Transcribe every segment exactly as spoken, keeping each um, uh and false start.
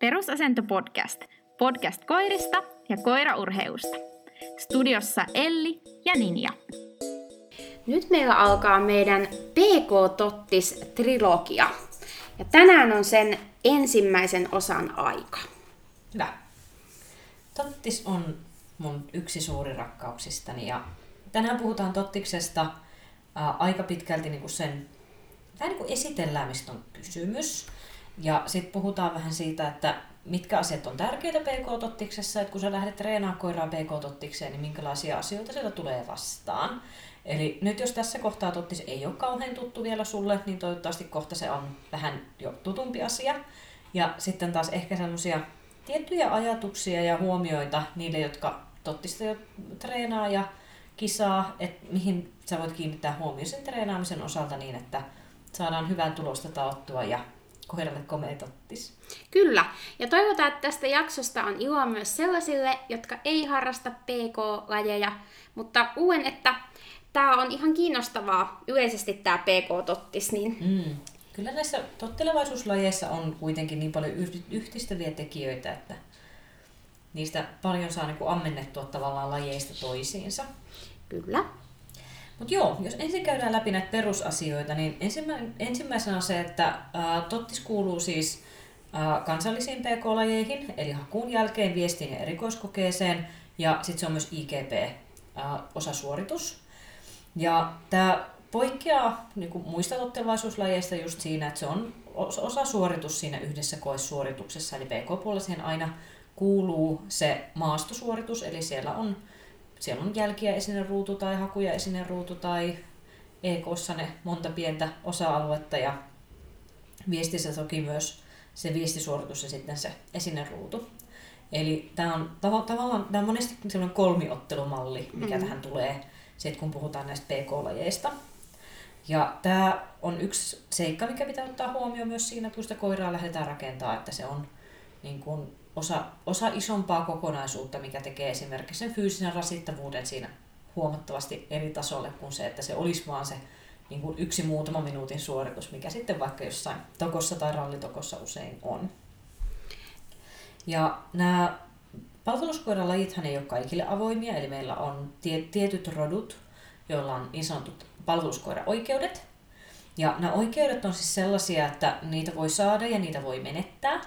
Perusasento podcast. Podcast koirista ja koiraurheusta. Studiossa Elli ja Ninja. Nyt meillä alkaa meidän P K Tottis trilogia. Ja tänään on sen ensimmäisen osan aika. Hyvä. Tottis on mun yksi suuri rakkauksistani ja tänään puhutaan Tottiksesta ää, aika pitkälti niin kuin sen vähän niin kuin esitellään, mistä on kysymys. Ja sitten puhutaan vähän siitä, että mitkä asiat on tärkeitä P K-tottiksessa, että kun sä lähdet treenaamaan koiraa P K-tottikseen, niin minkälaisia asioita sieltä tulee vastaan. Eli nyt jos tässä kohtaa Tottis ei ole kauhean tuttu vielä sulle, niin toivottavasti kohta se on vähän jo tutumpi asia. Ja sitten taas ehkä semmoisia tiettyjä ajatuksia ja huomioita niille, jotka Tottista jo treenaa ja kisaa, että mihin sä voit kiinnittää huomioon sen treenaamisen osalta niin, että saadaan hyvää tulosta taottua ja koiralle komea Tottis. Kyllä, ja toivotaan, että tästä jaksosta on iloa myös sellaisille, jotka ei harrasta P K-lajeja, mutta uuden, että tämä on ihan kiinnostavaa yleisesti tämä P K-tottis. Niin... Mm. Kyllä näissä tottelevaisuuslajeissa on kuitenkin niin paljon yhdistäviä tekijöitä, että niistä paljon saa niinku ammennettua tavallaan lajeista toisiinsa. Kyllä. Mut joo, jos ensin käydään läpi näitä perusasioita, niin ensimmäisenä on se, että ä, Tottis kuuluu siis ä, kansallisiin P K-lajeihin, eli hakuun jälkeen, viestiin ja erikoiskokeeseen, ja sitten se on myös I G P-osasuoritus. Ja tämä poikkeaa niin kuin muista tottelevaisuuslajeista just siinä, että se on osasuoritus siinä yhdessä koesuorituksessa, eli P K-puolella siihen aina kuuluu se maastosuoritus, eli siellä on Siellä on jälkiä esine ruutu tai hakuja esine ruutu tai E K:ssa ne monta pientä osa-aluetta ja viestissä toki myös se viestisuoritus ja sitten se esine ruutu. Eli tämä on tav- tavallaan tämä on monesti sellainen kolmiottelumalli, mikä mm. tähän tulee, sit kun puhutaan näistä P K-lajeista. Ja tämä on yksi seikka, mikä pitää ottaa huomioon myös siinä, kun sitä koiraa lähdetään rakentamaan, että se on niin kuin Osa, osa isompaa kokonaisuutta, mikä tekee esimerkiksi sen fyysisen rasittavuuden siinä huomattavasti eri tasolle kuin se, että se olisi vaan se niin kuin yksi muutama minuutin suoritus, mikä sitten vaikka jossain tokossa tai rallitokossa usein on. Ja nämä palveluskoiralajithan ei ole kaikille avoimia, eli meillä on tie, tietyt rodut, joilla on niin sanotut palveluskoiraoikeudet. Ja nämä oikeudet on siis sellaisia, että niitä voi saada ja niitä voi menettää.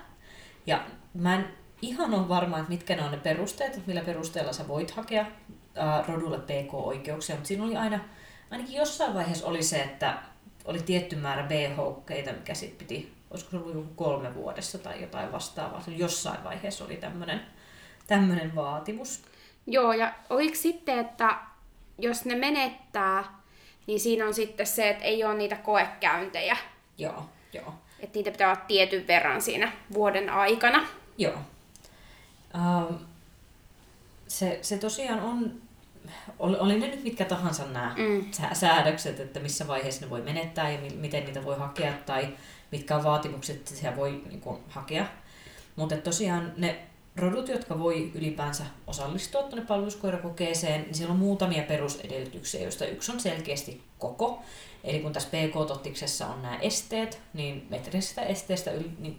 Ja mä en ihan ole varma, että mitkä ne on ne perusteet, että millä perusteella sä voit hakea ää, rodulle P K-oikeuksia, mutta siinä oli aina, ainakin jossain vaiheessa oli se, että oli tietty määrä B H-keita, mikä sitten piti, olisiko se ollut joku kolme vuodessa tai jotain vastaavaa, se jossain vaiheessa oli tämmöinen vaatimus. Joo, ja oliko sitten, että jos ne menettää, niin siinä on sitten se, että ei ole niitä koekäyntejä. Joo, joo. Että niitä pitää olla tietyn verran siinä vuoden aikana. Joo. Ähm, se, se tosiaan on, oli, oli ne nyt mitkä tahansa nämä mm. säädökset, että missä vaiheessa ne voi menettää ja mi, miten niitä voi hakea tai mitkä on vaatimukset, että siellä voi niin kuin, hakea. Mutta tosiaan ne rodut, jotka voi ylipäänsä osallistua tuonne palveluskoirakokeeseen, niin siellä on muutamia perusedellytyksiä, joista yksi on selkeästi koko. Eli kun tässä P K-tottiksessa on nämä esteet, niin metrisistä esteistä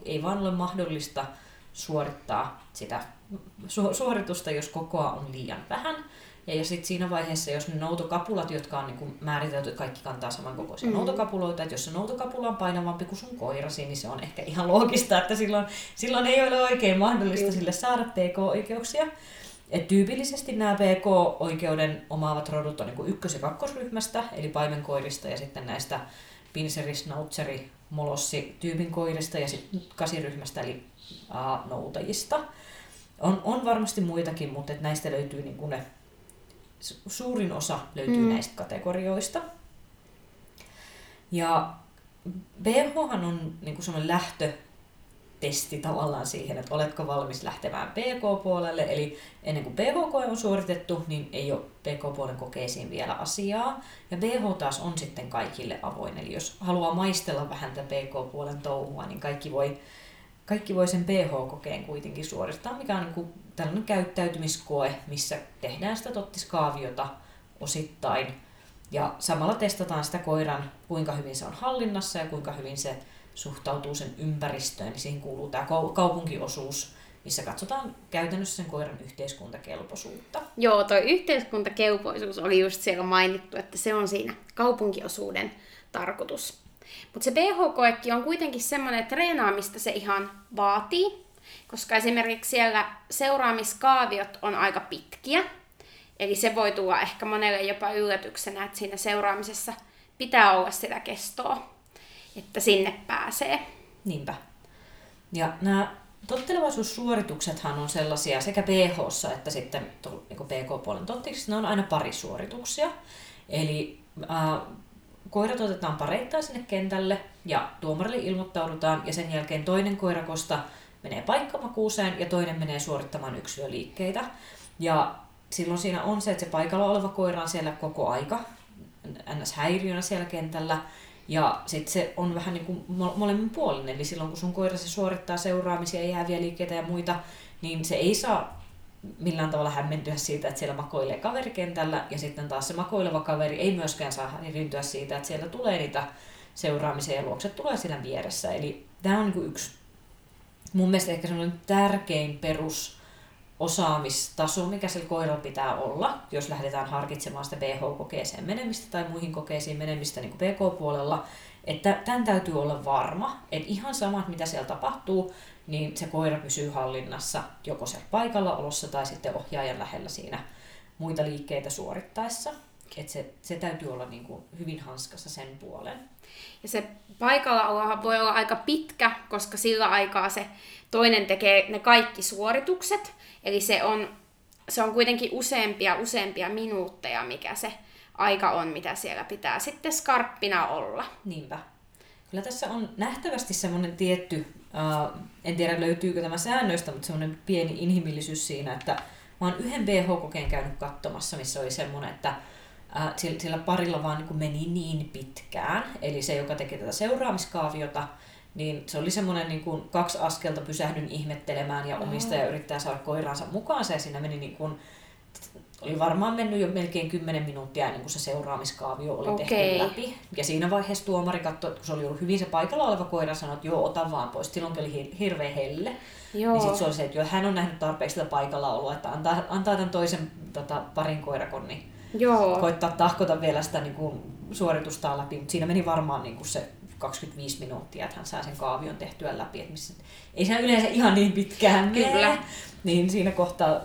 ei vaan ole mahdollista suorittaa sitä suoritusta, jos kokoa on liian vähän. Ja sitten siinä vaiheessa, jos ne noutokapulat, jotka on niin määritelty, että kaikki kantaa samankokoisia mm-hmm. noutokapuloita, että jos se noutokapula on painavampi kuin sun koirasi, niin se on ehkä ihan loogista, että silloin, silloin ei ole oikein mahdollista sille saada P K-oikeuksia. Et tyypillisesti nämä P K-oikeuden omaavat rodut on niin ykkös- ja kakkosryhmästä, eli paimenkoirista ja sitten näistä pinseri, snautseri, molossi tyypin koirista ja sitten kasiryhmästä, eli ää, noutajista. On, on varmasti muitakin, mutta et näistä löytyy niin kuin ne, suurin osa löytyy mm. näistä kategorioista. Ja B H:han on niin kuin sellainen lähtö, testi tavallaan siihen, että oletko valmis lähtemään P K-puolelle, eli ennen kuin B H-koe on suoritettu, niin ei ole P K-puolen kokeisiin vielä asiaa, ja B H taas on sitten kaikille avoin, eli jos haluaa maistella vähän tätä P K-puolen touhua, niin kaikki voi, kaikki voi sen B H-kokeen kuitenkin suorittaa, mikä on niin kuin tällainen käyttäytymiskoe, missä tehdään sitä tottiskaaviota osittain, ja samalla testataan sitä koiran, kuinka hyvin se on hallinnassa ja kuinka hyvin se suhtautuu sen ympäristöön, niin siihen kuuluu tämä kaupunkiosuus, missä katsotaan käytännössä sen koiran yhteiskuntakelpoisuutta. Joo, toi yhteiskuntakelpoisuus oli just siellä mainittu, että se on siinä kaupunkiosuuden tarkoitus. Mutta se B H-koekin on kuitenkin semmoinen treenaamista se ihan vaatii, koska esimerkiksi siellä seuraamiskaaviot on aika pitkiä, eli se voi tulla ehkä monelle jopa yllätyksenä, että siinä seuraamisessa pitää olla sitä kestoa, että sinne pääsee. Niinpä. Ja nämä tottelevaisuussuorituksethan on sellaisia sekä B H:ssa että sitten niin P K-puolen tottiksissa, ne on aina parisuorituksia. Eli äh, koirat otetaan pareittain sinne kentälle ja tuomarille ilmoittaudutaan ja sen jälkeen toinen koirakosta menee paikkamakuuseen ja toinen menee suorittamaan yksilöliikkeitä. Ja silloin siinä on se, että se paikalla oleva koira on siellä koko aika N S-häiriönä siellä kentällä. Ja sitten se on vähän niin kuin molemminpuolinen, eli silloin kun sun koira se suorittaa seuraamisia, jääviä liikkeitä ja muita, niin se ei saa millään tavalla hämmentyä siitä, että siellä makoilee kaveri kentällä, ja sitten taas se makoileva kaveri ei myöskään saa häiriintyä siitä, että siellä tulee niitä seuraamisia ja luokset tulee siinä vieressä. Eli tämä on niin kuin yksi mun mielestä ehkä semmoinen tärkein perusosaamistaso, mikä sillä koiralla pitää olla, jos lähdetään harkitsemaan sitä B H-kokeeseen menemistä tai muihin kokeisiin menemistä niin kuin P K-puolella, että tämän täytyy olla varma, että ihan sama, mitä siellä tapahtuu, niin se koira pysyy hallinnassa joko siellä paikallaolossa tai sitten ohjaajan lähellä siinä muita liikkeitä suorittaessa. Että se, se täytyy olla niin kuin hyvin hanskassa sen puolen. Ja se paikallaolohan voi olla aika pitkä, koska sillä aikaa se toinen tekee ne kaikki suoritukset. Eli se on, se on kuitenkin useampia, useampia minuutteja, mikä se aika on, mitä siellä pitää sitten skarppina olla. Niinpä. Kyllä tässä on nähtävästi semmoinen tietty, äh, en tiedä löytyykö tämä säännöistä, mutta semmoinen pieni inhimillisyys siinä, että mä oon yhden B H-kokeen käynyt katsomassa, missä oli semmoinen, että sillä parilla vaan niin kuin meni niin pitkään, eli se, joka teki tätä seuraamiskaaviota, niin se oli semmoinen niin kuin kaksi askelta pysähdyn ihmettelemään ja omistaja yrittää saada koiraansa mukaansa ja siinä meni niin kuin, oli varmaan mennyt jo melkein kymmenen minuuttia ennen kuin se seuraamiskaavio oli okay. tehty läpi. Ja siinä vaiheessa tuomari katsoi, kun se oli ollut hyvin se paikalla oleva koira, sanoi, että joo, ota vaan pois, silloin oli hirveä helle. Joo. Niin sitten se oli se, että joo, hän on nähnyt tarpeeksi sitä paikalla oloa, että antaa, antaa tämän toisen tota, parin koirakonni. Joo. Koittaa tahkota vielä sitä niin kuin, suoritustaan läpi, mutta siinä meni varmaan niin kuin, se kaksikymmentäviisi minuuttia, että hän saa sen kaavion tehtyä läpi. Et missä... Ei se yleensä ihan niin pitkään mene, niin siinä kohtaa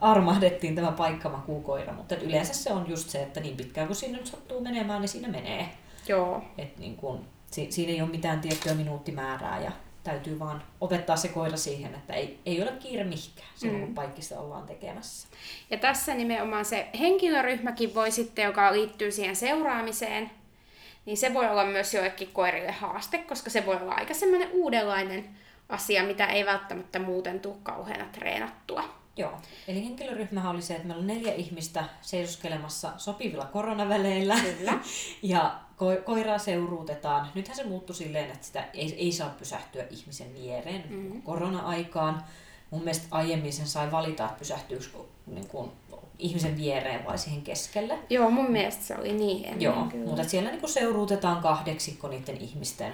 armahdettiin tämä paikkamakuukoira, mutta yleensä se on just se, että niin pitkään kun siinä nyt sattuu menemään, niin siinä menee. Joo. Et, niin kuin, si- siinä ei ole mitään tiettyä minuuttimäärää ja täytyy vaan opettaa se koira siihen, että ei, ei ole kiire mihinkään silloin, mm. kun paikkista ollaan tekemässä. Ja tässä nimenomaan se henkilöryhmäkin voi sitten, joka liittyy siihen seuraamiseen, niin se voi olla myös joillekin koirille haaste, koska se voi olla aika semmoinen uudenlainen asia, mitä ei välttämättä muuten tule kauheana treenattua. Joo, eli henkilöryhmähän oli se, että meillä on neljä ihmistä seisoskelemassa sopivilla koronaväleillä. Kyllä. Ja ko- koiraa seuruutetaan. Nythän se muuttui silleen, että sitä ei, ei saa pysähtyä ihmisen viereen mm-hmm. korona-aikaan. Mun mielestä aiemmin sen sai valita, että pysähtyykö niin kuin ihmisen viereen vai siihen keskelle. Joo, mun mielestä se oli niin ennen. Joo, kyllä. Mutta siellä niin kuin seuruutetaan kahdeksikko niiden ihmisten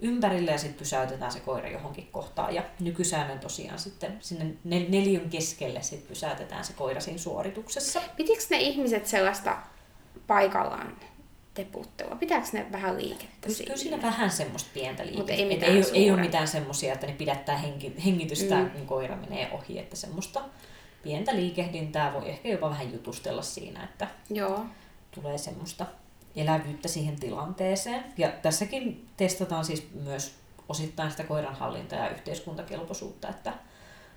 ympärille ja sitten pysäytetään se koira johonkin kohtaan. Ja nykysäännön tosiaan sitten sinne neljön keskelle sit pysäytetään se koira siinä suorituksessa. Pitikö ne ihmiset sellaista paikallaan teputtelua? Pitääkö ne vähän liikettä siinä? Kyllä siinä vähän semmoista pientä liikettä. Ei, mitään ei, ei ole mitään semmoisia, että ne pidättää henki, hengitystä, mm. kun koira menee ohi. Että semmoista pientä liikehdintää voi ehkä jopa vähän jutustella siinä, että Joo. tulee semmoista elävyyttä siihen tilanteeseen. Ja tässäkin testataan siis myös osittain sitä koiran hallintaa ja yhteiskuntakelpoisuutta, että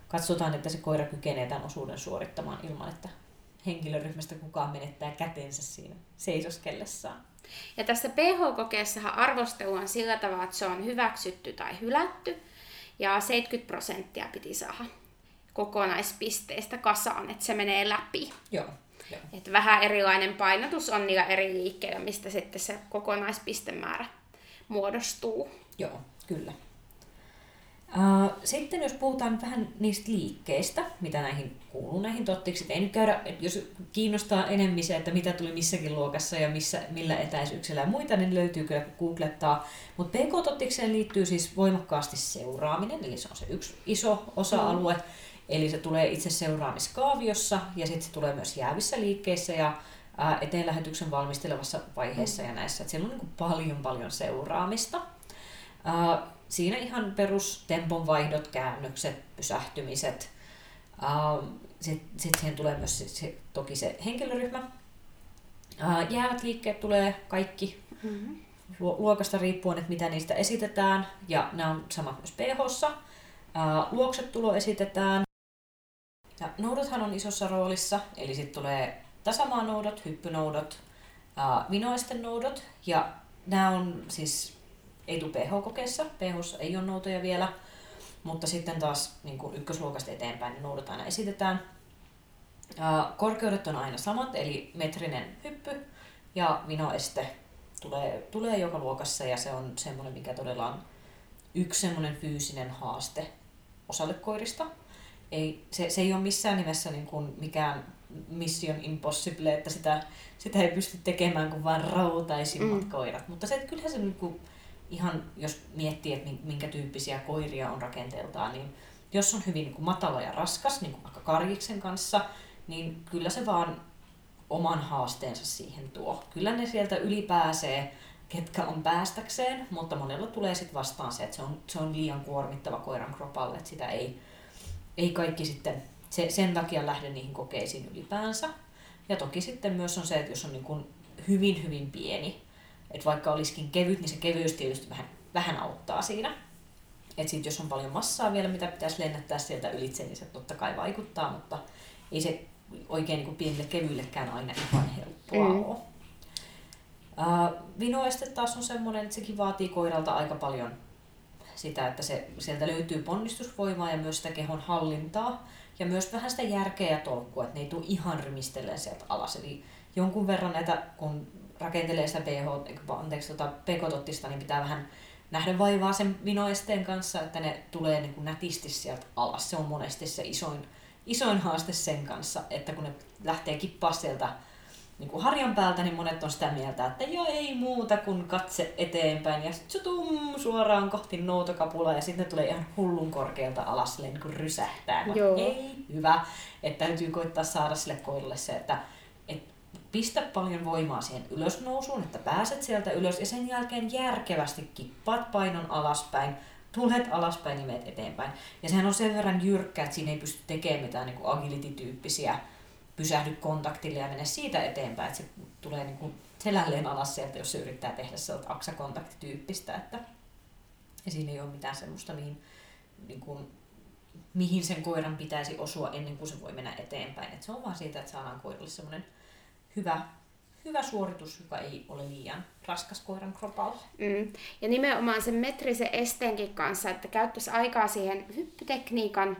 katsotaan, että se koira kykenee tämän osuuden suorittamaan ilman, että henkilöryhmästä kukaan menettää kätensä siinä seisoskellessaan. Ja tässä P H-kokeessahan arvostelu on sillä tavalla, että se on hyväksytty tai hylätty, ja seitsemänkymmentä prosenttia piti saada kokonaispisteistä kasaan, että se menee läpi. Joo. Joo. Että vähän erilainen painotus on niillä eri liikkeillä, mistä sitten se kokonaispistemäärä muodostuu. Joo, kyllä. Sitten jos puhutaan vähän niistä liikkeistä, mitä näihin kuuluu, näihin tottiksi, ei nyt käydä, jos kiinnostaa enemmän se, että mitä tuli missäkin luokassa ja missä, millä etäisyyksellä ja muita, niin löytyy kyllä, kun googlettaa. Mutta P K-tottikseen liittyy siis voimakkaasti seuraaminen, eli se on se yksi iso osa-alue. Mm. Eli se tulee itse seuraamiskaaviossa ja sitten se tulee myös jäävissä liikkeissä ja eteenlähetyksen valmistelevassa vaiheessa mm. ja näissä. Et siellä on niin kuin paljon paljon seuraamista. Siinä ihan perus temponvaihdot, käännökset, pysähtymiset. Sitten sit siihen tulee myös se, se, toki se henkilöryhmä. Jäävät liikkeet tulee kaikki mm-hmm. luokasta riippuen, että mitä niistä esitetään. Ja nämä on samat myös P H:ssa. Luokset tulo esitetään. Ja noudothan on isossa roolissa, eli sitten tulee tasamaanoudot, hyppynoudot, vinoisten noudot. Ja nämä on siis... Ei tule P H-kokeessa, P H:ssa ei ole noutoja vielä, mutta sitten taas niin kuin ykkösluokasta eteenpäin niin noudot aina esitetään. Korkeudet on aina samat, eli metrinen hyppy ja vinoeste tulee, tulee joka luokassa ja se on semmoinen, mikä todella on yksi semmoinen fyysinen haaste osalle koirista. Ei, se, se ei ole missään nimessä niin kuin mikään mission impossible, että sitä, sitä ei pysty tekemään kuin vain rautaisimmat mm. koirat, mutta se, kyllähän se niin kuin, ihan jos miettii, että minkä tyyppisiä koiria on rakenteeltaan, niin jos on hyvin niin kuin matala ja raskas, niin kuin vaikka karjiksen kanssa, niin kyllä se vaan oman haasteensa siihen tuo. Kyllä ne sieltä yli pääsee, ketkä on päästäkseen, mutta monella tulee sitten vastaan se, että se on, se on liian kuormittava koiran kropalle, että sitä ei, ei kaikki sitten se, sen takia lähde niihin kokeisiin ylipäänsä. Ja toki sitten myös on se, että jos on niin kuin hyvin hyvin pieni, että vaikka olisikin kevyt, niin se kevyys tietysti vähän, vähän auttaa siinä. Että sitten jos on paljon massaa vielä, mitä pitäisi lennättää sieltä ylitse, niin se totta kai vaikuttaa, mutta ei se oikein niin kuin pienille kevyillekään aina ihan helppoa mm. ole. Uh, vinoeste taas on semmoinen, että sekin vaatii koiralta aika paljon sitä, että se, sieltä löytyy ponnistusvoimaa ja myös sitä kehon hallintaa. Ja myös vähän sitä järkeä ja tolkkua, että ne ei tule ihan rymistelleen sieltä alas. Eli jonkun verran näitä, kun rakentelee sitä P K-tottista, niin pitää vähän nähdä vaivaa sen vinoesteen kanssa, että ne tulee niin kuin nätisti sieltä alas. Se on monesti se isoin, isoin haaste sen kanssa, että kun ne lähtee kippaa sieltä niin kuin harjan päältä, niin monet on sitä mieltä, että joo, ei muuta kuin katse eteenpäin ja tsutum, suoraan kohti noutokapulaa ja sitten tulee ihan hullun korkealta alas niin kuin rysähtää. Ei, hyvä, että täytyy koittaa saada sille koiralle se, että pistä paljon voimaa siihen ylösnousuun, että pääset sieltä ylös ja sen jälkeen järkevästi kippaat painon alaspäin, tulet alaspäin ja menet eteenpäin. Ja sehän on sen verran jyrkkä, että siinä ei pysty tekemään mitään niin kuin agility-tyyppisiä pysähdy kontaktille ja mene siitä eteenpäin, että se tulee niin kuin selälleen alas sieltä, jos se yrittää tehdä sieltä aksakontaktityyppistä. Että... Ja siinä ei ole mitään semmoista, mihin, niin kuin, mihin sen koiran pitäisi osua ennen kuin se voi mennä eteenpäin. Että se on vaan siitä, että saadaan koiralle semmoinen Hyvä, hyvä suoritus, joka ei ole liian raskas koiran kropalle. Mm. Ja nimenomaan sen metrisen esteenkin kanssa, että käyttäisi aikaa siihen hyppytekniikan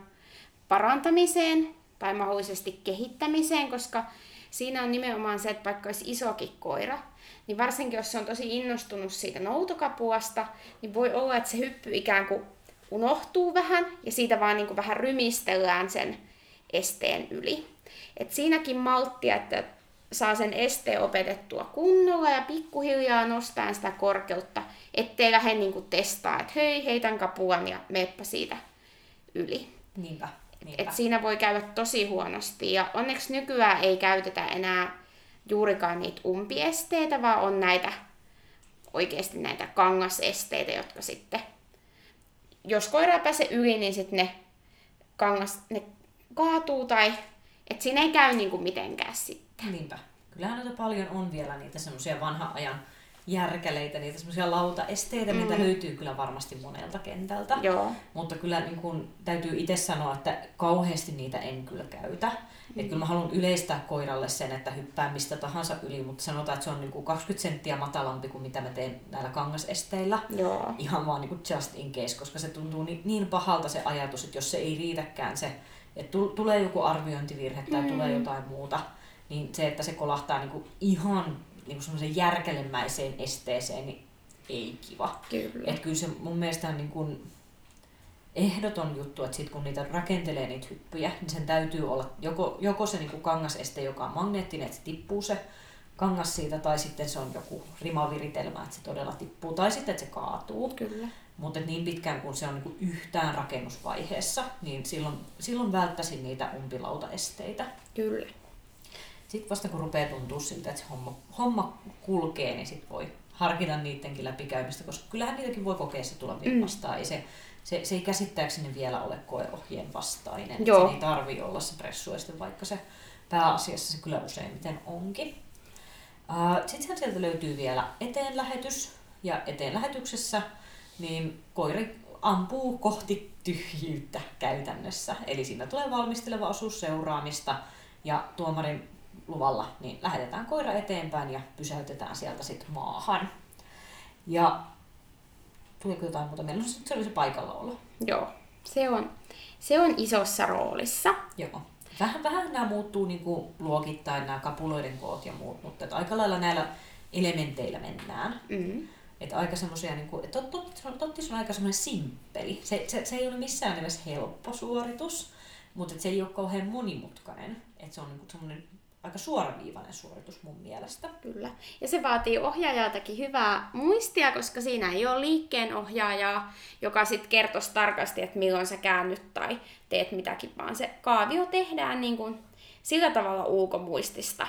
parantamiseen tai mahdollisesti kehittämiseen, koska siinä on nimenomaan se, että vaikka olisi isokin koira, niin varsinkin jos se on tosi innostunut siitä noutokapuasta, niin voi olla, että se hyppy ikään kuin unohtuu vähän ja siitä vaan niin kuin vähän rymistellään sen esteen yli. Et siinäkin malttia, että saa sen esteen opetettua kunnolla ja pikkuhiljaa nostaa sitä korkeutta, ettei lähde niinku testaa, että hei, heitän kapulan ja meeppä siitä yli. Niinpä, niinpä. Et, et siinä voi käydä tosi huonosti ja onneksi nykyään ei käytetä enää juurikaan niitä umpiesteitä, vaan on näitä oikeasti näitä kangasesteitä, jotka sitten, jos koira pääsee yli, niin sitten ne kangas ne kaatuu tai et siinä ei käy niinku mitenkään sitten. Niinpä. Kyllähän noita paljon on vielä niitä semmoisia vanhan ajan järkäleitä, niitä semmoisia lautaesteitä, mm. mitä löytyy kyllä varmasti monelta kentältä. Joo. Mutta kyllä niin kun, täytyy itse sanoa, että kauheasti niitä en kyllä käytä. Mm. Et kyllä mä haluan yleistää koiralle sen, että hyppää mistä tahansa yli, mutta sanotaan, että se on niin kun kaksikymmentä senttiä matalampi kuin mitä mä teen näillä kangasesteillä. Joo. Ihan vaan niin kun just in case, koska se tuntuu niin, niin pahalta se ajatus, että jos se ei riitäkään se, että tulee joku arviointivirhe tai mm. tulee jotain muuta, niin se, että se kolahtaa niinku ihan niinku semmoisen järkelemäiseen esteeseen, niin ei kiva. Kyllä. Et kyllä se mun mielestä on niinku ehdoton juttu, että sit kun niitä rakentelee niitä hyppyjä, niin sen täytyy olla joko, joko se niinku kangaseste, joka on magneettinen, että se tippuu se kangas siitä, tai sitten se on joku rimaviritelmä, että se todella tippuu, tai sitten että se kaatuu. Kyllä. Mutta niin pitkään kun se on niinku yhtään rakennusvaiheessa, niin silloin, silloin välttäisin niitä umpilautaesteitä. Kyllä. Sitten vasta kun rupeaa tuntua siltä, että se homma, homma kulkee, niin sit voi harkita niidenkin läpikäymistä, koska kyllähän niitäkin voi kokeessa tulla vielä vastaan. Mm. Se, se, se ei käsittääkseni vielä ole koeohjeen vastainen. Joo. Sen ei tarvitse olla se pressueste, vaikka se pääasiassa se kyllä useimmiten onkin. Uh, Sittenhän sieltä löytyy vielä eteenlähetys, ja eteenlähetyksessä niin koiri ampuu kohti tyhjyyttä käytännössä. Eli siinä tulee valmisteleva osuus seuraamista, ja tuomarin luvalla niin lähetetään koira eteenpäin ja pysäytetään sieltä sitten maahan. Ja tuliko jotain muuta mieleen? Se oli se paikallaolo. Joo, se on, se on isossa roolissa. Joo. Vähän, vähän nämä muuttuu niin kuin luokittain, nämä kapuloiden koot ja muut, mutta aika lailla näillä elementeillä mennään. Mm-hmm. Että aika semmoisia, niin kuin, että Tottis on, Tottis on aika semmoinen simppeli. Se, se, se ei ole missään nimessä helppo suoritus, mutta se ei ole kauhean monimutkainen. Että se on niin kuin semmoinen aika suoraviivainen suoritus mun mielestä. Kyllä. Ja se vaatii ohjaajaltakin hyvää muistia, koska siinä ei ole liikkeenohjaajaa, joka sitten kertoisi tarkasti, että milloin sä käännyt tai teet mitäkin, vaan se kaavio tehdään niin kuin sillä tavalla ulkomuistista.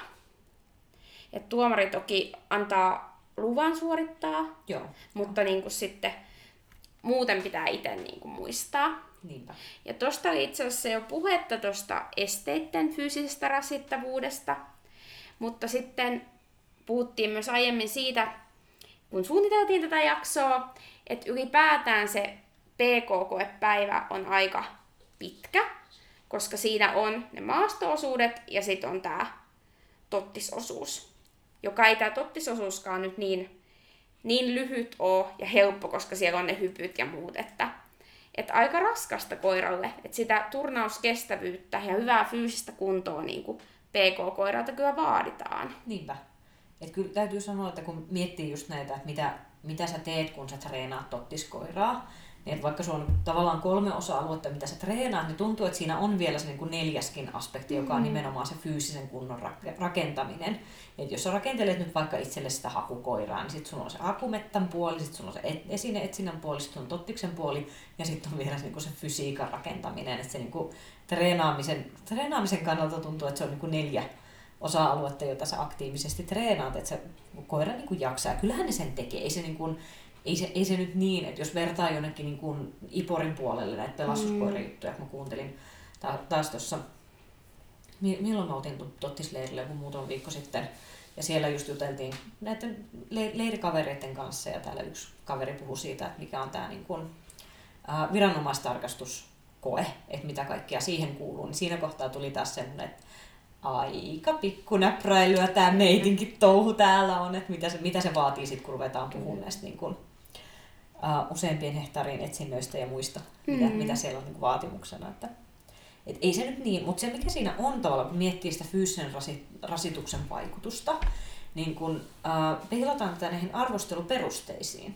Et tuomari toki antaa luvan suorittaa, Joo. mutta niin kuin sitten muuten pitää itse niin kuin muistaa. Niinpä. Ja tuosta oli itse asiassa jo puhetta tuosta esteitten fyysisestä rasittavuudesta, mutta sitten puhuttiin myös aiemmin siitä, kun suunniteltiin tätä jaksoa, että ylipäätään se P K-koepäivä on aika pitkä, koska siinä on ne maasto-osuudet ja sitten on tämä tottisosuus, joka ei tämä tottisosuuskaan nyt niin, niin lyhyt ole ja helppo, koska siellä on ne hypyt ja muut, että Että aika raskasta koiralle, että sitä turnauskestävyyttä ja hyvää fyysistä kuntoa niin kuin P K-koiralta kyllä vaaditaan. Niinpä. Et kyllä täytyy sanoa, että kun miettii just näitä, että mitä, mitä sä teet, kun sä treenaat tottiskoiraa, niin vaikka se on tavallaan kolme osa-aluetta, mitä sä treenaat, niin tuntuu, että siinä on vielä se niin kuin neljäskin aspekti, joka on mm. nimenomaan se fyysisen kunnon rakentaminen. Et jos sä rakentelet nyt vaikka itselle sitä hakukoiraa, niin sit sulla on se hakumettän puoli, sit sulla on se esineetsinnän puoli, sit on tottiksen puoli, ja sitten on vielä se, niin kuin se fysiikan rakentaminen. Et se niin kuin treenaamisen, treenaamisen kannalta tuntuu, että se on niin kuin neljä osa-aluetta, joita sä aktiivisesti treenaat, että se koira niin kuin jaksaa. Kyllähän ne sen tekee. Ei se niin kuin Ei se, ei se nyt niin, että jos vertaa jonnekin niin kuin Iporin puolelle näitä pelastuskoirajuttuja, mm. kun mä kuuntelin taas tuossa, milloin mä otin Tottisleirille joku muutama viikko sitten, ja siellä just juteltiin näiden leirikavereiden kanssa, ja täällä yksi kaveri puhui siitä, että mikä on tämä niin kuin viranomaistarkastuskoe, että mitä kaikkea siihen kuuluu, niin siinä kohtaa tuli taas semmoinen, että aika pikkunäpräilyä tämä meitinkin touhu täällä on, että mitä se, mitä se vaatii sitten, kun ruvetaan puhumaan näistä niin kun, uh, useampien hehtaarien etsinnöistä ja muista, mitä, mm. mitä siellä on niin vaatimuksena. Että, et ei se nyt niin, mutta se mikä siinä on tavallaan, kun miettii sitä fyysisen rasit, rasituksen vaikutusta, niin kun uh, peilataan tätä näihin arvosteluperusteisiin.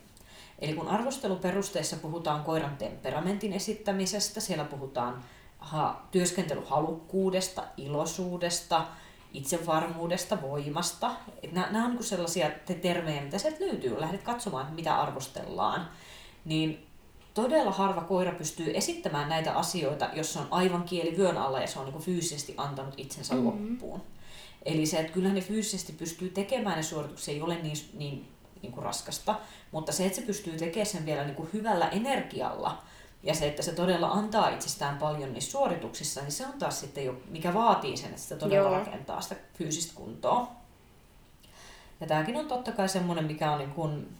Eli kun arvosteluperusteissa puhutaan koiran temperamentin esittämisestä, siellä puhutaan Aha, työskentelyhalukkuudesta, iloisuudesta, itsevarmuudesta, voimasta. Nämä on sellaisia termejä, mitä sieltä löytyy. Lähdet katsomaan, mitä arvostellaan. Niin todella harva koira pystyy esittämään näitä asioita, jos on aivan kieli vyön alla ja se on niin kuin fyysisesti antanut itsensä mm-hmm. loppuun. Eli se, että kyllähän ne fyysisesti pystyy tekemään ne suoritukset, ei ole niin, niin, niin kuin raskasta, mutta se, että se pystyy tekemään sen vielä niin kuin hyvällä energialla, ja se, että se todella antaa itsestään paljon niissä suorituksissa, niin se on taas sitten jo, mikä vaatii sen, että sitä todella Joo. rakentaa sitä fyysistä kuntoa. Ja tämäkin on totta kai semmoinen, mikä on niin kuin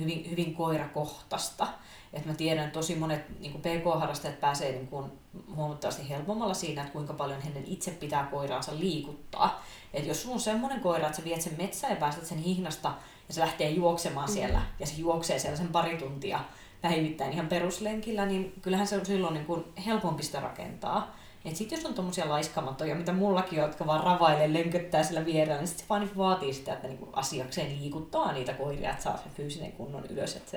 hyvin, hyvin koirakohtaista. Että mä tiedän, että tosi monet niin kuin P K-harrastajat pääsee niin kuin huomattavasti helpommalla siinä, että kuinka paljon hänen itse pitää koiraansa liikuttaa. Että jos sulla on semmoinen koira, että sä viet sen metsään ja pääset sen hihnasta ja se lähtee juoksemaan mm. siellä ja se juoksee siellä sen pari tuntia, päivittäin ihan peruslenkillä, niin kyllähän se on silloin niin kuin helpompi sitä rakentaa. Et sit jos on tommosia laiskamattoja, mitä mullakin on, jotka vaan ravailee, lönköttää sillä vierellä, niin sit se vaan niin vaatii sitä, että niin kuin asiakseen liikuttaa niitä koiria, että saa sen fyysinen kunnon ylös. Et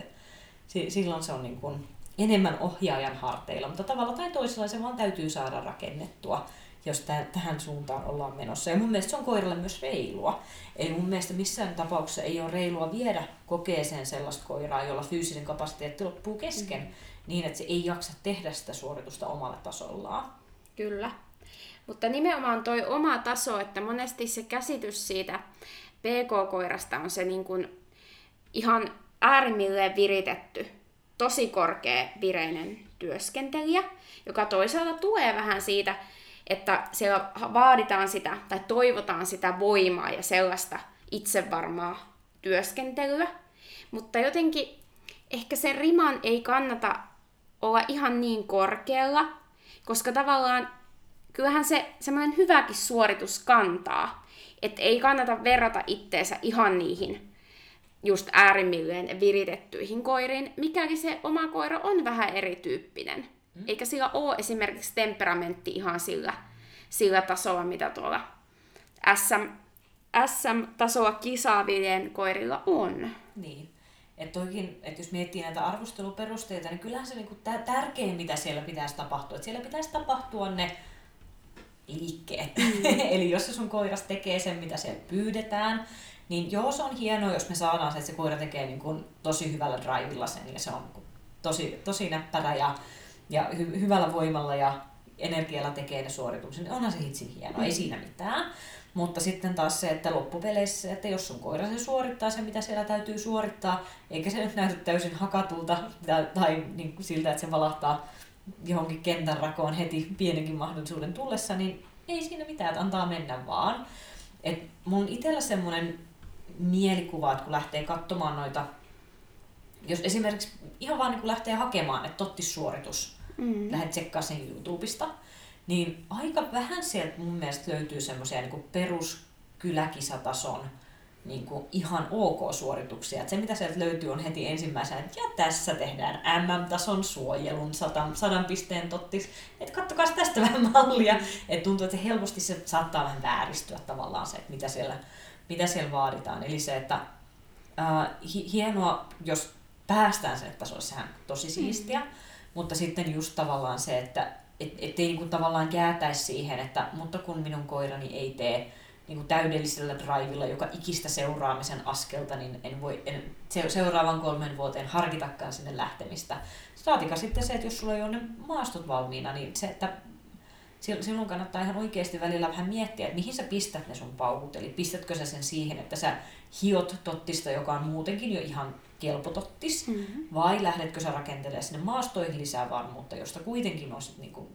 se, silloin se on niin kuin enemmän ohjaajan harteilla, mutta tavalla tai toisella se vaan täytyy saada rakennettua, jos tähän suuntaan ollaan menossa. Ja mun mielestä se on koiralle myös reilua. Eli mun mielestä missään tapauksessa ei ole reilua viedä kokeeseen sellaista koiraa, jolla fyysinen kapasiteetti loppuu kesken, mm. niin että se ei jaksa tehdä sitä suoritusta omalla tasollaan. Kyllä. Mutta nimenomaan toi oma taso, että monesti se käsitys siitä P K-koirasta on se niin kuin ihan äärimmilleen viritetty, tosi korkea vireinen työskentelijä, joka toisaalta tulee vähän siitä, että siellä vaaditaan sitä tai toivotaan sitä voimaa ja sellaista itsevarmaa työskentelyä. Mutta jotenkin ehkä sen riman ei kannata olla ihan niin korkealla, koska tavallaan kyllähän se semmoinen hyväkin suoritus kantaa, että ei kannata verrata itteensä ihan niihin just äärimmilleen viritettyihin koiriin, mikäli se oma koira on vähän erityyppinen. Mm. Eikä sillä ole esimerkiksi temperamentti ihan sillä, sillä tasolla, mitä tuolla äs äm-tasolla kisaavilleen koirilla on. Niin. Että toikin, että jos miettii näitä arvosteluperusteita, niin kyllähän se niinku tärkein, mitä siellä pitäisi tapahtua. Että siellä pitäisi tapahtua ne liikkeet. Mm. Eli jos se sun koiras tekee sen, mitä siellä pyydetään, niin joo, se on hienoa, jos me saadaan se, että se koira tekee niin kuin tosi hyvällä drivilla sen ja se on tosi, tosi näppärä ja, ja hy- hyvällä voimalla ja energialla tekee ne suoritukset, niin onhan se hitsin hienoa, mm. ei siinä mitään. Mutta sitten taas se, että loppupeleissä, että jos sun koira se suorittaa se, mitä siellä täytyy suorittaa, eikä se nyt näytä täysin hakatulta tai, tai niin kuin siltä, että se valahtaa johonkin kentän rakoon heti pienenkin mahdollisuuden tullessa, niin ei siinä mitään, että antaa mennä vaan. Et mun itsellä semmoinen mielikuva, että kun lähtee katsomaan noita, jos esimerkiksi ihan vaan niin kun lähtee hakemaan, että tottissuoritus, mm. lähdet tsekkaamaan sen YouTubesta, niin aika vähän sieltä mun mielestä löytyy semmoisia niin peruskyläkisatason niin kuin ihan ok suorituksia. Et se mitä sieltä löytyy on heti ensimmäisenä, että ja tässä tehdään äm äm-tason suojelun sadan, sadan pisteen tottis. Että kattokaa tästä vähän mallia. Et tuntuu, että helposti se saattaa vähän vääristyä tavallaan se, että mitä siellä, mitä siellä vaaditaan. Eli se, että ää, hienoa, jos päästään sen tasolle, sehän on tosi siistiä. Mm. Mutta sitten just tavallaan se, että et, ettei niinku tavallaan jäätäisi siihen, että mutta kun minun koirani ei tee niin täydellisellä drivilla, joka ikistä seuraamisen askelta, niin en voi en seuraavan kolmen vuoteen harkitakaan sinne lähtemistä. Saatika sitten se, että jos sulla ei ole ne maastot valmiina, niin se, että silloin kannattaa ihan oikeasti välillä vähän miettiä, että mihin sä pistät ne sun paukut. Eli pistätkö sä sen siihen, että sä hiot tottista, joka on muutenkin jo ihan kelpotottis, mm-hmm. vai lähdetkö sä rakentelemaan sinne maastoihin lisää varmuutta, josta kuitenkin on niin kuin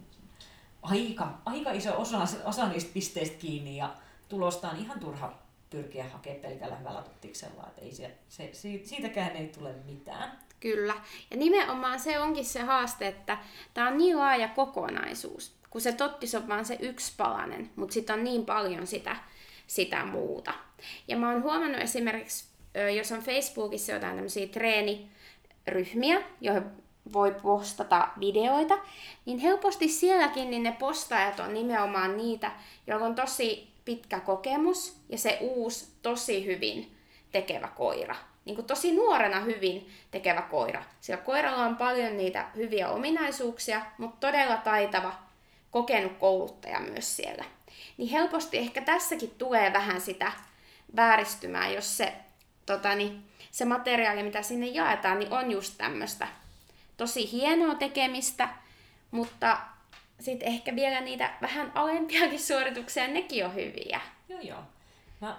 aika, aika iso osa, osa niistä pisteistä kiinni ja tulosta on ihan turha pyrkiä hakemaan pelkällä hyvällä tottiksella, että ei se, se, siitäkään ei tule mitään. Kyllä, ja nimenomaan se onkin se haaste, että tämä on niin laaja kokonaisuus, kun se tottis on vaan se yksi palanen, mutta sitten on niin paljon sitä, sitä muuta. Ja mä oon huomannut esimerkiksi, jos on Facebookissa jotain tämmöisiä treeniryhmiä, joihin voi postata videoita, niin helposti sielläkin niin ne postaajat on nimenomaan niitä, joilla on tosi pitkä kokemus ja se uusi, tosi hyvin tekevä koira. Niin kuin tosi nuorena hyvin tekevä koira. Sillä koiralla on paljon niitä hyviä ominaisuuksia, mutta todella taitava, kokenut kouluttaja myös siellä. Niin helposti ehkä tässäkin tulee vähän sitä vääristymää, jos se, totani, se materiaali, mitä sinne jaetaan, niin on just tämmöistä tosi hienoa tekemistä, mutta sitten ehkä vielä niitä vähän alempiakin suorituksia, nekin on hyviä. Joo, joo. Mä,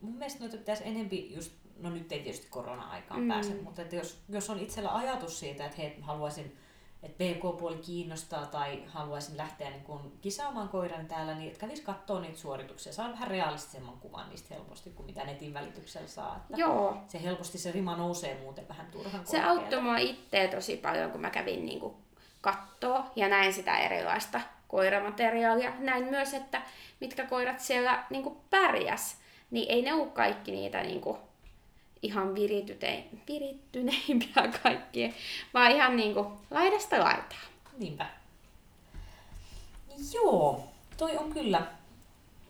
mun mielestä noita pitäisi enemmän just, no nyt ei tietysti korona-aikaan mm. pääse, mutta että jos, jos on itsellä ajatus siitä, että hei, haluaisin, että P K-puoli kiinnostaa tai haluaisin lähteä niin kun kisaamaan koiran täällä, niin että kävisi katsoa niitä suorituksia. Saa vähän realistisemman kuvan niistä helposti kuin mitä netin välityksellä saa. Että joo. Se helposti se rima nousee muuten vähän turhan korkealle. Se auttoi mua itseä tosi paljon, kun mä kävin niin kuin kattoo ja näin sitä erilaista koiramateriaalia. Näin myös, että mitkä koirat siellä niinku pärjäs, niin ei ne ole kaikki niitä niinku ihan virittyneimpiä kaikkia, vaan ihan niinku laidasta laitaa. Niinpä. Joo, toi on kyllä.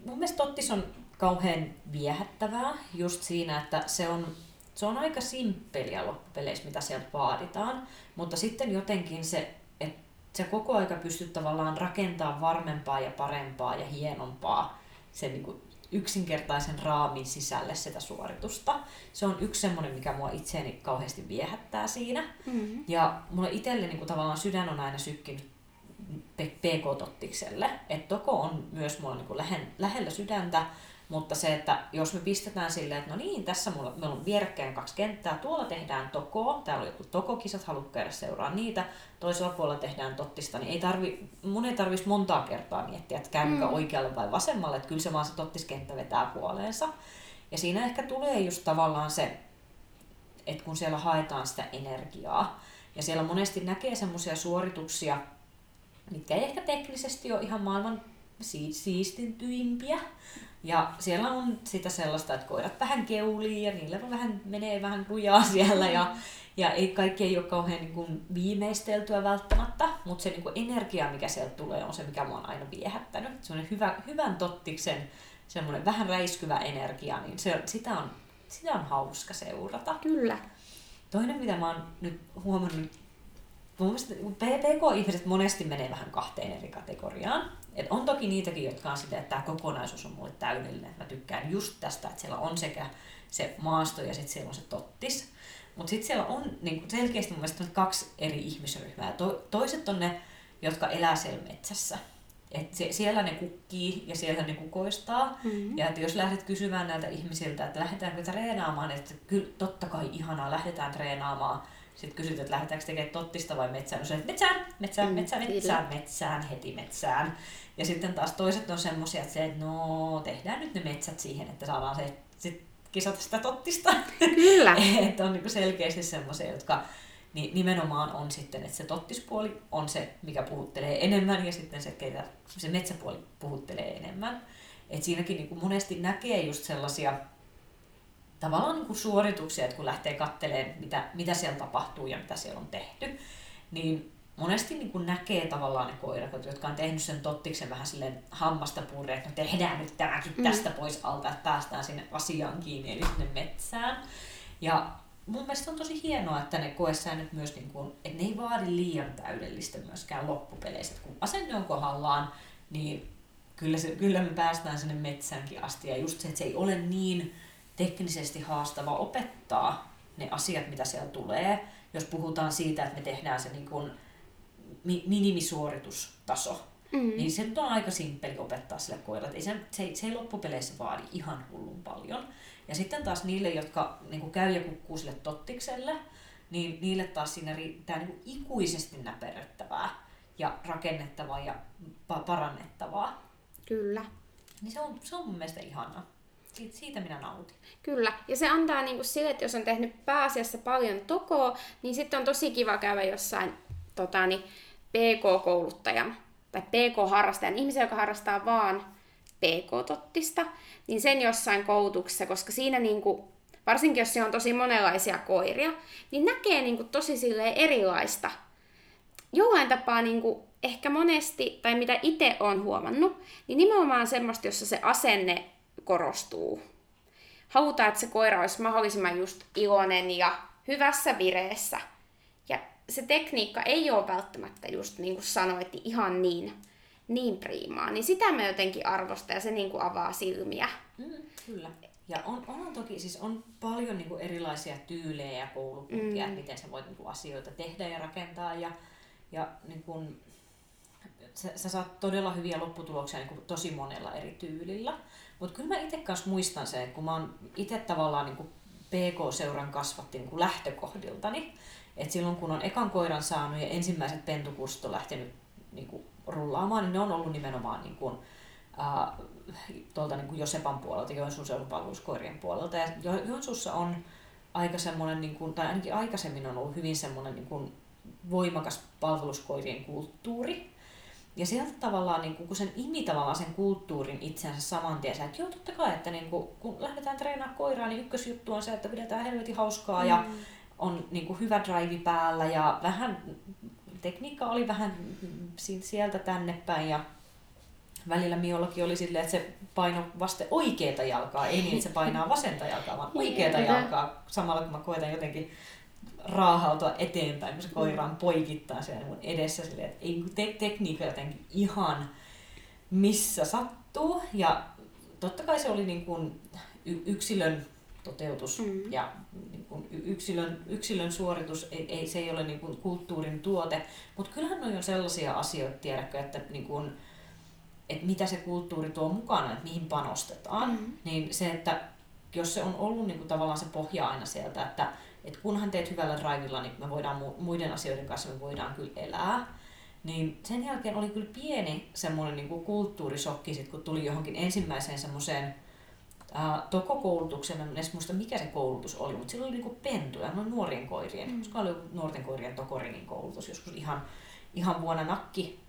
Mun mielestä tottis on kauhean viehättävää just siinä, että se on Se on aika simppeliä loppupeleissä, mitä sieltä vaaditaan, mutta sitten jotenkin se, että se koko aika pystyt tavallaan rakentamaan varmempaa ja parempaa ja hienompaa sen niin kuin yksinkertaisen raamin sisälle sitä suoritusta. Se on yksi semmoinen, mikä mua itseäni kauheasti viehättää siinä. Mm-hmm. Ja mulla itselle niin kuin tavallaan sydän on aina sykkinyt P K-tottikselle. Että toko on myös mulla niin kuin lähellä sydäntä, mutta se, että jos me pistetään silleen, että no niin, tässä mulla, meillä on vierekkäin kaksi kenttää, tuolla tehdään tokoa, täällä on joku tokokisat, haluat käydä seuraa niitä, toisella puolella tehdään tottista, niin ei tarvi, mun ei tarvitsisi montaa kertaa miettiä, että käykö mm. oikealle vai vasemmalle, että kyllä se vaan se tottiskenttä vetää puoleensa. Ja siinä ehkä tulee just tavallaan se, että kun siellä haetaan sitä energiaa, ja siellä monesti näkee semmoisia suorituksia, mitkä ei ehkä teknisesti ole ihan maailman siistityimpiä, ja siellä on sitä sellaista, että koirat vähän keulii ja niillä vähän, menee vähän lujaa siellä ja, ja ei, kaikki ei ole kauhean niin kuin viimeisteltyä välttämättä, mutta se niin kuin energia, mikä sieltä tulee, on se, mikä minua on aina viehättänyt. Sellainen hyvä, hyvän tottiksen, semmoinen vähän räiskyvä energia, niin se, sitä, on, sitä on hauska seurata. Kyllä. Toinen, mitä mä oon nyt huomannut, mun mielestä P K-ihmiset monesti menee vähän kahteen eri kategoriaan. Et on toki niitäkin, jotka on sitä, että tämä kokonaisuus on mulle täydellinen. Mä tykkään just tästä, että siellä on sekä se maasto ja sitten siellä on se tottis. Mutta sitten siellä on niin selkeästi mun mielestä kaksi eri ihmisryhmää. To- toiset on ne, jotka elää siellä metsässä. Et se, siellä ne kukkii ja siellä ne kukoistaa. Mm-hmm. Ja jos lähdet kysymään näiltä ihmisiltä, että lähdetäänkö treenaamaan, että kyllä totta kai ihanaa, lähdetään treenaamaan. Sitten kysytään, että lähdetäänkö tekemään tottista vai metsään. Usein, että metsään, metsään, metsään, metsään, metsään, heti metsään. Ja sitten taas toiset on semmoisia, että, se, että no, tehdään nyt ne metsät siihen, että saadaan se, sit kisata sitä tottista. Kyllä. Että on selkeästi semmoisia, jotka nimenomaan on sitten, että se tottispuoli on se, mikä puhuttelee enemmän, ja sitten se, se metsäpuoli puhuttelee enemmän. Et siinäkin niin kuin monesti näkee just sellaisia tavallaan niin kuin suorituksia, että kun lähtee katselemaan, mitä, mitä siellä tapahtuu ja mitä siellä on tehty, niin monesti niin kuin näkee tavallaan ne koirakot, jotka on tehnyt sen tottiksen vähän silleen hammasta purreen, että no tehdään nyt tämäkin tästä pois alta, että päästään sinne asiaan kiinni, eli sinne metsään. Ja mun mielestä on tosi hienoa, että ne koesäännöt myös, niin kuin, että ne ei vaadi liian täydellistä myöskään loppupeleissä. Kun asenne on kohdallaan, niin kyllä, se, kyllä me päästään sinne metsäänkin asti, ja just se, että se ei ole niin teknisesti haastava opettaa ne asiat, mitä siellä tulee, jos puhutaan siitä, että me tehdään se niin kuin minimisuoritustaso. Mm. Niin se on aika simppeli opettaa sille koiralle. Ei se, se, ei, se ei loppupeleissä vaadi ihan hullun paljon. Ja sitten taas niille, jotka niin kuin käy ja kukkuu sille tottikselle, niin niille taas siinä riittää niin kuin ikuisesti näperrettävää ja rakennettavaa ja parannettavaa. Kyllä. Niin se on, se on mun mielestä ihanaa. Siitä minä nautin. Kyllä. Ja se antaa niin kuin sille, että jos on tehnyt pääasiassa paljon tokoa, niin sitten on tosi kiva käydä jossain tota, niin P K-kouluttajan tai P K-harrastajan, ihmisen, joka harrastaa vaan P K-tottista, niin sen jossain koulutuksessa, koska siinä niin kuin, varsinkin jos siellä on tosi monenlaisia koiria, niin näkee niin kuin tosi silleen erilaista. Jollain tapaa niin kuin ehkä monesti, tai mitä itse olen huomannut, niin nimenomaan semmoista, jossa se asenne korostuu. Halutaan, että se koira olisi mahdollisimman just iloinen ja hyvässä vireessä. Ja se tekniikka ei ole välttämättä just niin kuin sanoit, ihan niin, niin priimaa. Niin sitä me jotenkin arvostaa ja se niin kuin avaa silmiä. Mm, kyllä. Ja on, on toki siis on paljon niin kuin erilaisia tyylejä ja koulukuntia, mm. miten sä voit niin kuin asioita tehdä ja rakentaa. Ja, ja niin kuin, sä, sä saat todella hyviä lopputuloksia niin kuin tosi monella eri tyylillä. Mutta kyllä mä itse kanssa muistan sen, että kun mä oon itse tavallaan niin kuin P K-seuran kasvatti niin kuin lähtökohdiltani, että silloin kun on ekan koiran saanut ja ensimmäiset pentukurssit on lähtenyt niin kuin rullaamaan, niin ne on ollut nimenomaan niin kuin, ää, tuolta niin kuin Josepan puolelta, Joensuun seudun palveluskoirien puolelta. Ja jo- Joensuussa on aika semmoinen, niin kuin, tai ainakin aikaisemmin on ollut hyvin semmoinen niin kuin voimakas palveluskoirien kulttuuri. Ja sieltä tavallaan, niin kun sen imi tavallaan sen kulttuurin itsensä samantien, että joo, totta kai, että niin kun, kun lähdetään treenaamaan koiraa, niin ykkösjuttu on se, että pidetään helvetin hauskaa mm. ja on niin kun hyvä drive päällä ja vähän, tekniikka oli vähän sieltä tänne päin ja välillä miollakin oli silleen, että se paino vasten oikeata jalkaa, ei niin, että se painaa vasenta jalkaa, vaan oikeata jalkaa samalla, kun mä koitan jotenkin raahautua eteenpäin, kun se koira on poikittain siellä mun edessä silleen, että ei te- tekniikka jotenkin ihan missä sattuu. Ja totta kai se oli niin kuin y- yksilön toteutus mm. ja niin kuin yksilön, yksilön suoritus, ei, ei, se ei ole niin kuin kulttuurin tuote, mutta kyllähän on jo sellaisia asioita, tiedätkö, että niin kuin, että mitä se kulttuuri tuo mukana, että mihin panostetaan, mm-hmm. niin se, että jos se on ollut niin kuin tavallaan se pohja aina sieltä, että, että kunhan teet hyvällä drivilla, niin me voidaan muiden asioiden kanssa me voidaan kyllä elää, niin sen jälkeen oli kyllä pieni semmoinen niin kuin kulttuurishokki, sit, kun tuli johonkin ensimmäiseen semmoiseen äh, tokokoulutukseen, en edes muista mikä se koulutus oli, mutta silloin oli niin kuin pentuja, no nuorien koirien, mm-hmm. koska oli nuorten koirien tokorinin koulutus joskus ihan, ihan vuonna nakki.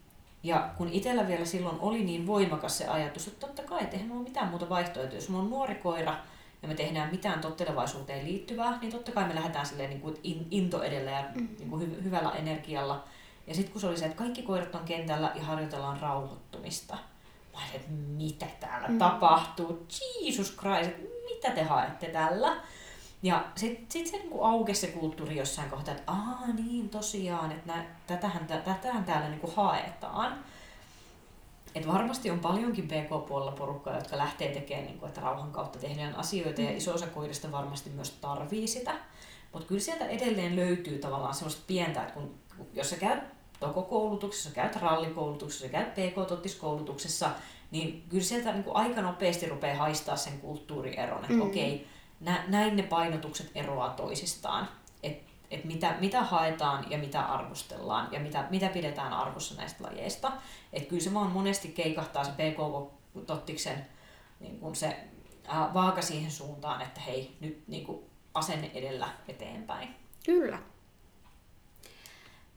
Ja kun itsellä vielä silloin oli niin voimakas se ajatus, että totta kai, että eihän mulla ole mitään muuta vaihtoehtoja. Jos mulla on nuori koira ja me tehdään mitään tottelevaisuuteen liittyvää, niin totta kai me lähdetään silleen niin kuin into edellä ja mm-hmm. niin kuin hy- hyvällä energialla. Ja sitten kun se oli se, että kaikki koirat on kentällä ja harjoitellaan rauhoittumista. Mä olin, että mitä täällä mm-hmm. tapahtuu? Jesus Christ, mitä te haette tällä? Ja sitten sit se niinku aukesi se kulttuuri jossain kohtaa, että aah niin tosiaan, että nä, tätähän, tätähän täällä niinku haetaan. Et varmasti on paljonkin P K-puolella porukkaa, jotka lähtee tekemään, niinku, että rauhan kautta tehdään asioita ja iso osa koirista varmasti myös tarvii sitä. Mutta kyllä sieltä edelleen löytyy tavallaan semmoista pientä, että kun, jos sä käyt tokokoulutuksessa, sä käyt rallikoulutuksessa, sä käyt P K-tottiskoulutuksessa, niin kyllä sieltä niinku aika nopeasti rupeaa haistaa sen kulttuurieron, että mm-hmm. okei, näin ne painotukset eroaa toisistaan, että et mitä, mitä haetaan ja mitä arvostellaan ja mitä, mitä pidetään arvossa näistä lajeista. Et kyllä se vaan monesti keikahtaa se P K-tottiksen niin kun se äh, vaaka siihen suuntaan, että hei, nyt niin kun asenne edellä eteenpäin. Kyllä.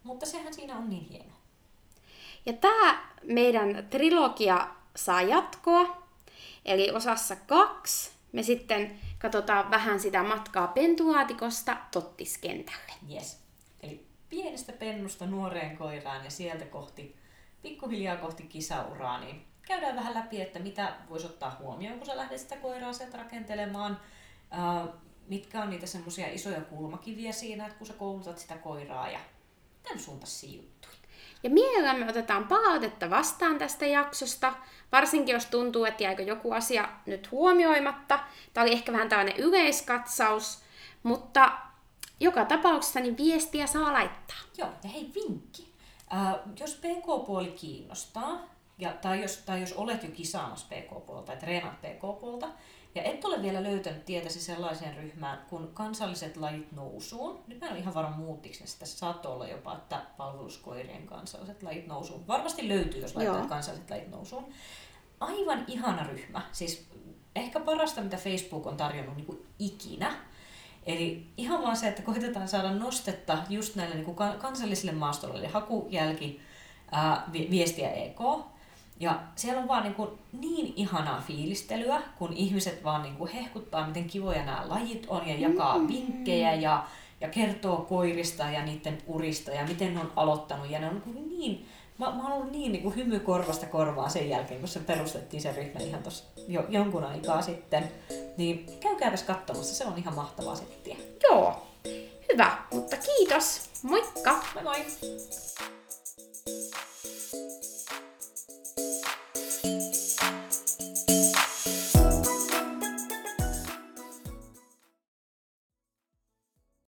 Mutta sehän siinä on niin hieno. Ja tämä meidän trilogia saa jatkoa, eli osassa kaksi me sitten katsotaan vähän sitä matkaa pentuaatikosta tottiskentälle. Yes. Eli pienestä pennusta nuoreen koiraan ja sieltä kohti, pikkuhiljaa kohti kisauraa, niin käydään vähän läpi, että mitä voisi ottaa huomioon, kun sä lähdet sitä koiraa sieltä rakentelemaan. Äh, mitkä on niitä semmoisia isoja kulmakiviä siinä, että kun sä koulutat sitä koiraa ja tämän suuntaisia juttuja. Ja mielellämme otetaan palautetta vastaan tästä jaksosta, varsinkin jos tuntuu, että jäikö joku asia nyt huomioimatta. Tämä oli ehkä vähän tällainen yleiskatsaus, mutta joka tapauksessa niin viestiä saa laittaa. Joo, ja hei vinkki. Äh, jos P K-puoli kiinnostaa, ja, tai, jos, tai jos olet jo kisaamassa P K-puolta tai treenat P K-puolta, ja et ole vielä löytänyt tietäsi sellaiseen ryhmään kuin kansalliset lajit nousuun. Nyt mä en ole ihan varma muuttikseni sitä. Saattaa olla jopa, että palveluskoirien kansalliset lajit nousuun. Varmasti löytyy, jos laittaa kansalliset lajit nousuun. Aivan ihana ryhmä. Siis ehkä parasta, mitä Facebook on tarjonnut niin kuin ikinä. Eli ihan vaan se, että koitetaan saada nostetta just näille niin kuin kansallisille maastolle. Eli hakujälki, ää, viestiä E K. Ja siellä on vaan niin, kuin niin ihanaa fiilistelyä, kun ihmiset vaan niin kuin hehkuttaa, miten kivoja nämä lajit on ja jakaa mm. vinkkejä ja, ja kertoo koirista ja niiden urista ja miten ne on aloittanut. Ja ne on niin, niin, mä, mä oon ollut niin, niin kuin hymy korvasta korvaan sen jälkeen, kun se perustettiin se ryhmä ihan tuossa jo, jonkun aikaa sitten. Niin käykääpäs katsomassa, se on ihan mahtavaa settiä. Joo, hyvä, mutta kiitos, moikka! Moi moi!